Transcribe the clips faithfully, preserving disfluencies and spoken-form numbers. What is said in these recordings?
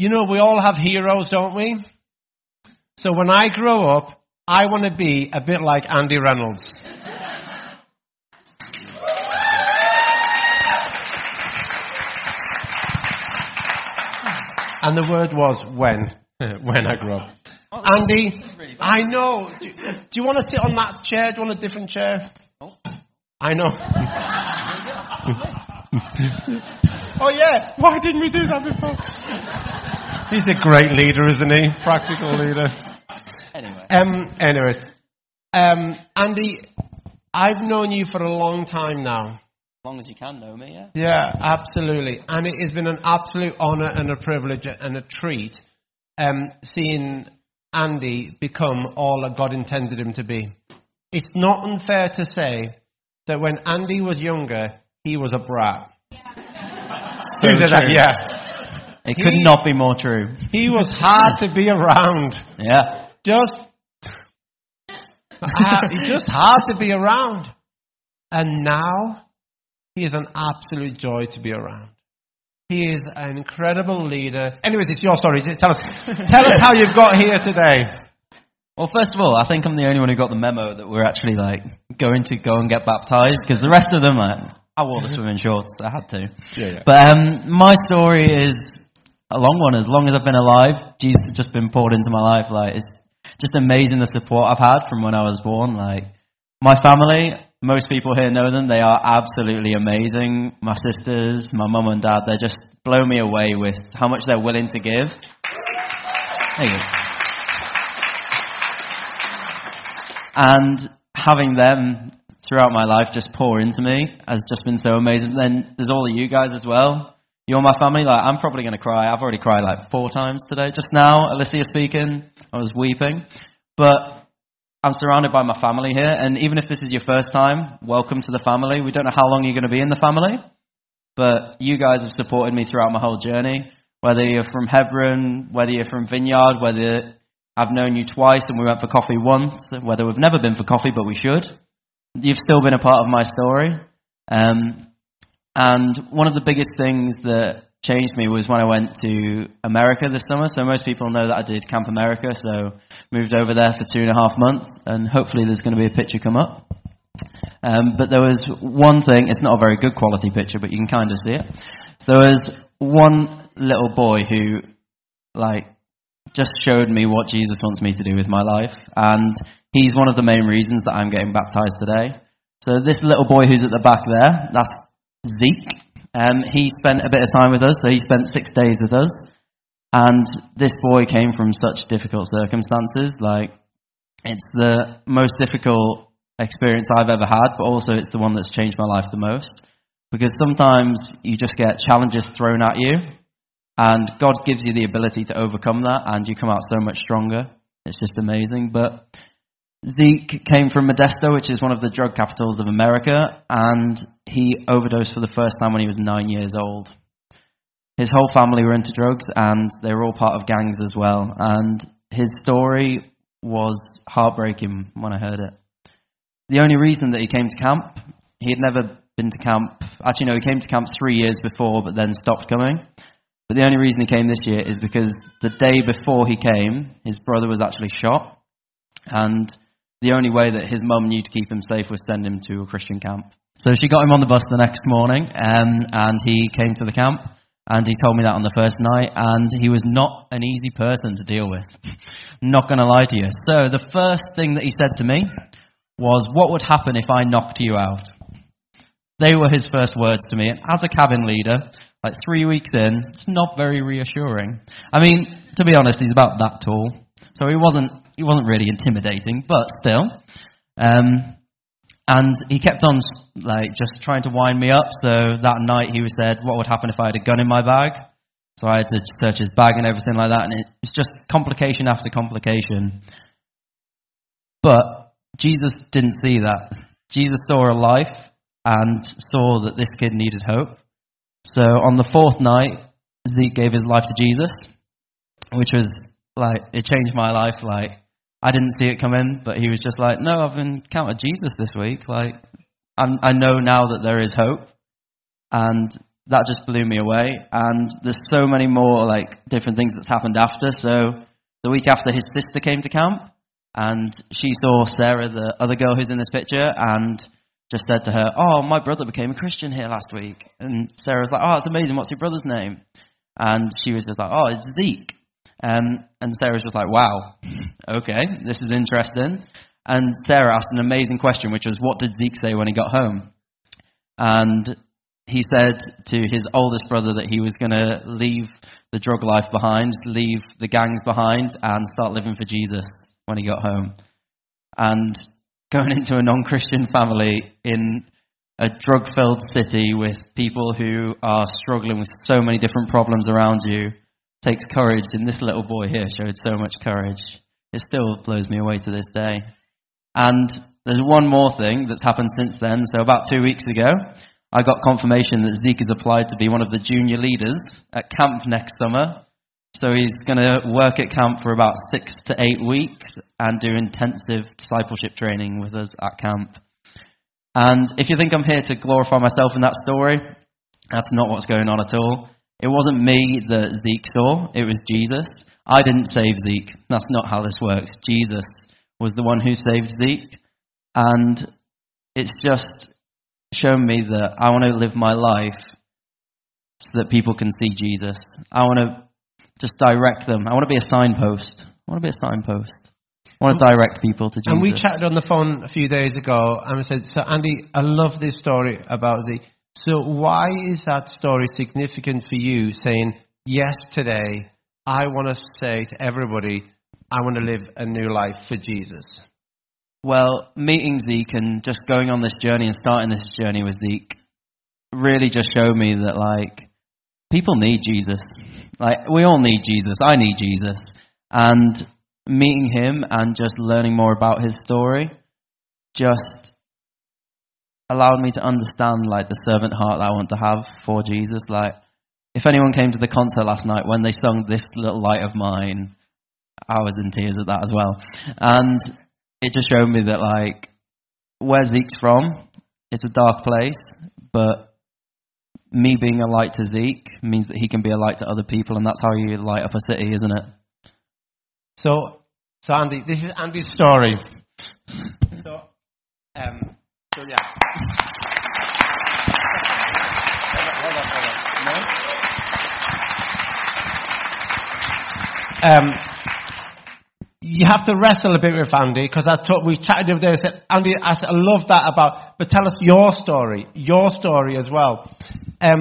You know, we all have heroes, don't we? So when I grow up, I want to be a bit like Andy Reynolds. And the word was when, when I grow up. Oh, Andy, really I know. Do you, do you want to sit on that chair? Do you want a different chair? Oh. I know. Oh, yeah. Why didn't we do that before? He's a great leader, isn't he? Practical leader. Anyway. Um, anyways. Um, Andy, I've known you for a long time now. As long as you can know me, yeah? Yeah, absolutely. And it has been an absolute honour and a privilege and a treat um, seeing Andy become all that God intended him to be. It's not unfair to say that when Andy was younger, he was a brat. Yeah. So true. That, yeah. It he, could not be more true. He was hard to be around. Yeah. Just, uh, just hard to be around. And now... he is an absolute joy to be around. He is an incredible leader. Anyway, it's your story. Tell us, tell us how you got here today. Well, first of all, I think I'm the only one who got the memo that we're actually like going to go and get baptized, because the rest of them, like, I wore the swimming shorts. I had to. Yeah, yeah. But um, my story is a long one. As long as I've been alive, Jesus has just been poured into my life. Like, it's just amazing the support I've had from when I was born. Like, my family. Most people here know them. They are absolutely amazing. My sisters, my mum and dad, they just blow me away with how much they're willing to give. Thank you. And having them throughout my life just pour into me has just been so amazing. Then there's all of you guys as well. You're my family. Like, I'm probably going to cry. I've already cried like four times today. Just now, Alicia speaking, I was weeping. But... I'm surrounded by my family here, and even if this is your first time, welcome to the family. We don't know how long you're going to be in the family, but you guys have supported me throughout my whole journey, whether you're from Hebron, whether you're from Vineyard, whether I've known you twice and we went for coffee once, whether we've never been for coffee, but we should. You've still been a part of my story. Um, and one of the biggest things that changed me was when I went to America this summer. So most people know that I did Camp America, so moved over there for two and a half months, and hopefully there's going to be a picture come up. Um, but there was one thing, it's not a very good quality picture, but you can kind of see it. So there was one little boy who, like, just showed me what Jesus wants me to do with my life, and he's one of the main reasons that I'm getting baptized today. So this little boy who's at the back there, that's Zeke. Um, he spent a bit of time with us, so he spent six days with us. And this boy came from such difficult circumstances. Like, it's the most difficult experience I've ever had, but also it's the one that's changed my life the most. Because sometimes you just get challenges thrown at you, and God gives you the ability to overcome that, and you come out so much stronger. It's just amazing. But Zeke came from Modesto, which is one of the drug capitals of America, and he overdosed for the first time when he was nine years old. His whole family were into drugs, and they were all part of gangs as well. And his story was heartbreaking when I heard it. The only reason that he came to camp, he had never been to camp. Actually, no, he came to camp three years before, but then stopped coming. But the only reason he came this year is because the day before he came, his brother was actually shot. And the only way that his mum knew to keep him safe was send him to a Christian camp. So she got him on the bus the next morning, um, and he came to the camp, and he told me that on the first night, and he was not an easy person to deal with. I'm not going to lie to you. So the first thing that he said to me was, "What would happen if I knocked you out?" They were his first words to me, and as a cabin leader, like three weeks in, it's not very reassuring. I mean, to be honest, he's about that tall, so he wasn't He wasn't really intimidating, but still. Um, and he kept on like just trying to wind me up. So that night he said, what would happen if I had a gun in my bag? So I had to search his bag and everything like that. And it was just complication after complication. But Jesus didn't see that. Jesus saw a life and saw that this kid needed hope. So on the fourth night, Zeke gave his life to Jesus, which was like, it changed my life. Like, I didn't see it come in, but he was just like, no, I've encountered Jesus this week. Like, I'm, I know now that there is hope. And that just blew me away. And there's so many more like different things that's happened after. So the week after, his sister came to camp and she saw Sarah, the other girl who's in this picture, and just said to her, "Oh, my brother became a Christian here last week." And Sarah was like, "Oh, that's amazing. What's your brother's name?" And she was just like, "Oh, it's Zeke." Um, and Sarah's just like, "Wow, okay, this is interesting." And Sarah asked an amazing question, which was, "What did Zeke say when he got home?" And he said to his oldest brother that he was going to leave the drug life behind, leave the gangs behind, and start living for Jesus when he got home. And going into a non-Christian family in a drug-filled city with people who are struggling with so many different problems around you takes courage, and this little boy here showed so much courage. It still blows me away to this day. And there's one more thing that's happened since then. So about two weeks ago, I got confirmation that Zeke has applied to be one of the junior leaders at camp next summer. So he's going to work at camp for about six to eight weeks and do intensive discipleship training with us at camp. And if you think I'm here to glorify myself in that story, that's not what's going on at all. It wasn't me that Zeke saw, it was Jesus. I didn't save Zeke. That's not how this works. Jesus was the one who saved Zeke. And it's just shown me that I want to live my life so that people can see Jesus. I want to just direct them. I want to be a signpost. I want to be a signpost. I want to direct people to Jesus. And we chatted on the phone a few days ago, and I said, "So Andy, I love this story about Zeke. So why is that story significant for you, saying, yes, today, I want to say to everybody, I want to live a new life for Jesus"? Well, meeting Zeke and just going on this journey and starting this journey with Zeke really just showed me that, like, people need Jesus. Like, we all need Jesus. I need Jesus. And meeting him and just learning more about his story just allowed me to understand, like, the servant heart that I want to have for Jesus. Like, if anyone came to the concert last night, when they sung "This Little Light of Mine", I was in tears at that as well. And it just showed me that, like, where Zeke's from, it's a dark place, but me being a light to Zeke means that he can be a light to other people, and that's how you light up a city, isn't it? So, so Andy, this is Andy's story. So, um, so yeah. Hold on, hold on, hold on. Um, you have to wrestle a bit with Andy, because I talked. We chatted the other day and said, "Andy, I love that about, but tell us your story, your story as well." Because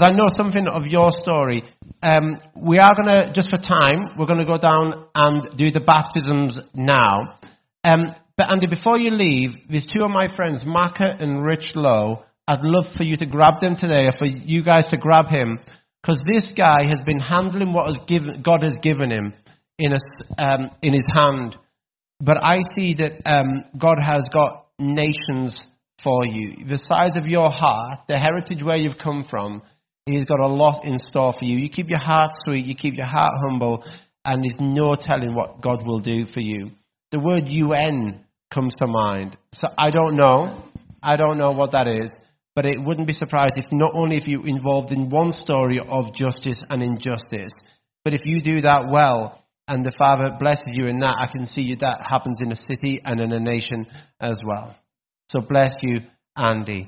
um, I know something of your story. Um, we are going to, just for time, we're going to go down and do the baptisms now. Um, but Andy, before you leave, there's two of my friends, Marka and Rich Lowe. I'd love for you to grab them today, or for you guys to grab him, because this guy has been handling what has given, God has given him in, a, um, in his hand. But I see that um, God has got nations for you. The size of your heart, the heritage where you've come from, he's got a lot in store for you. You keep your heart sweet, you keep your heart humble, and there's no telling what God will do for you. The word U N comes to mind. So I don't know. I don't know what that is, but it wouldn't be surprised if not only if you're involved in one story of justice and injustice, but if you do that well and the Father blesses you in that, I can see that happens in a city and in a nation as well. So bless you, Andy.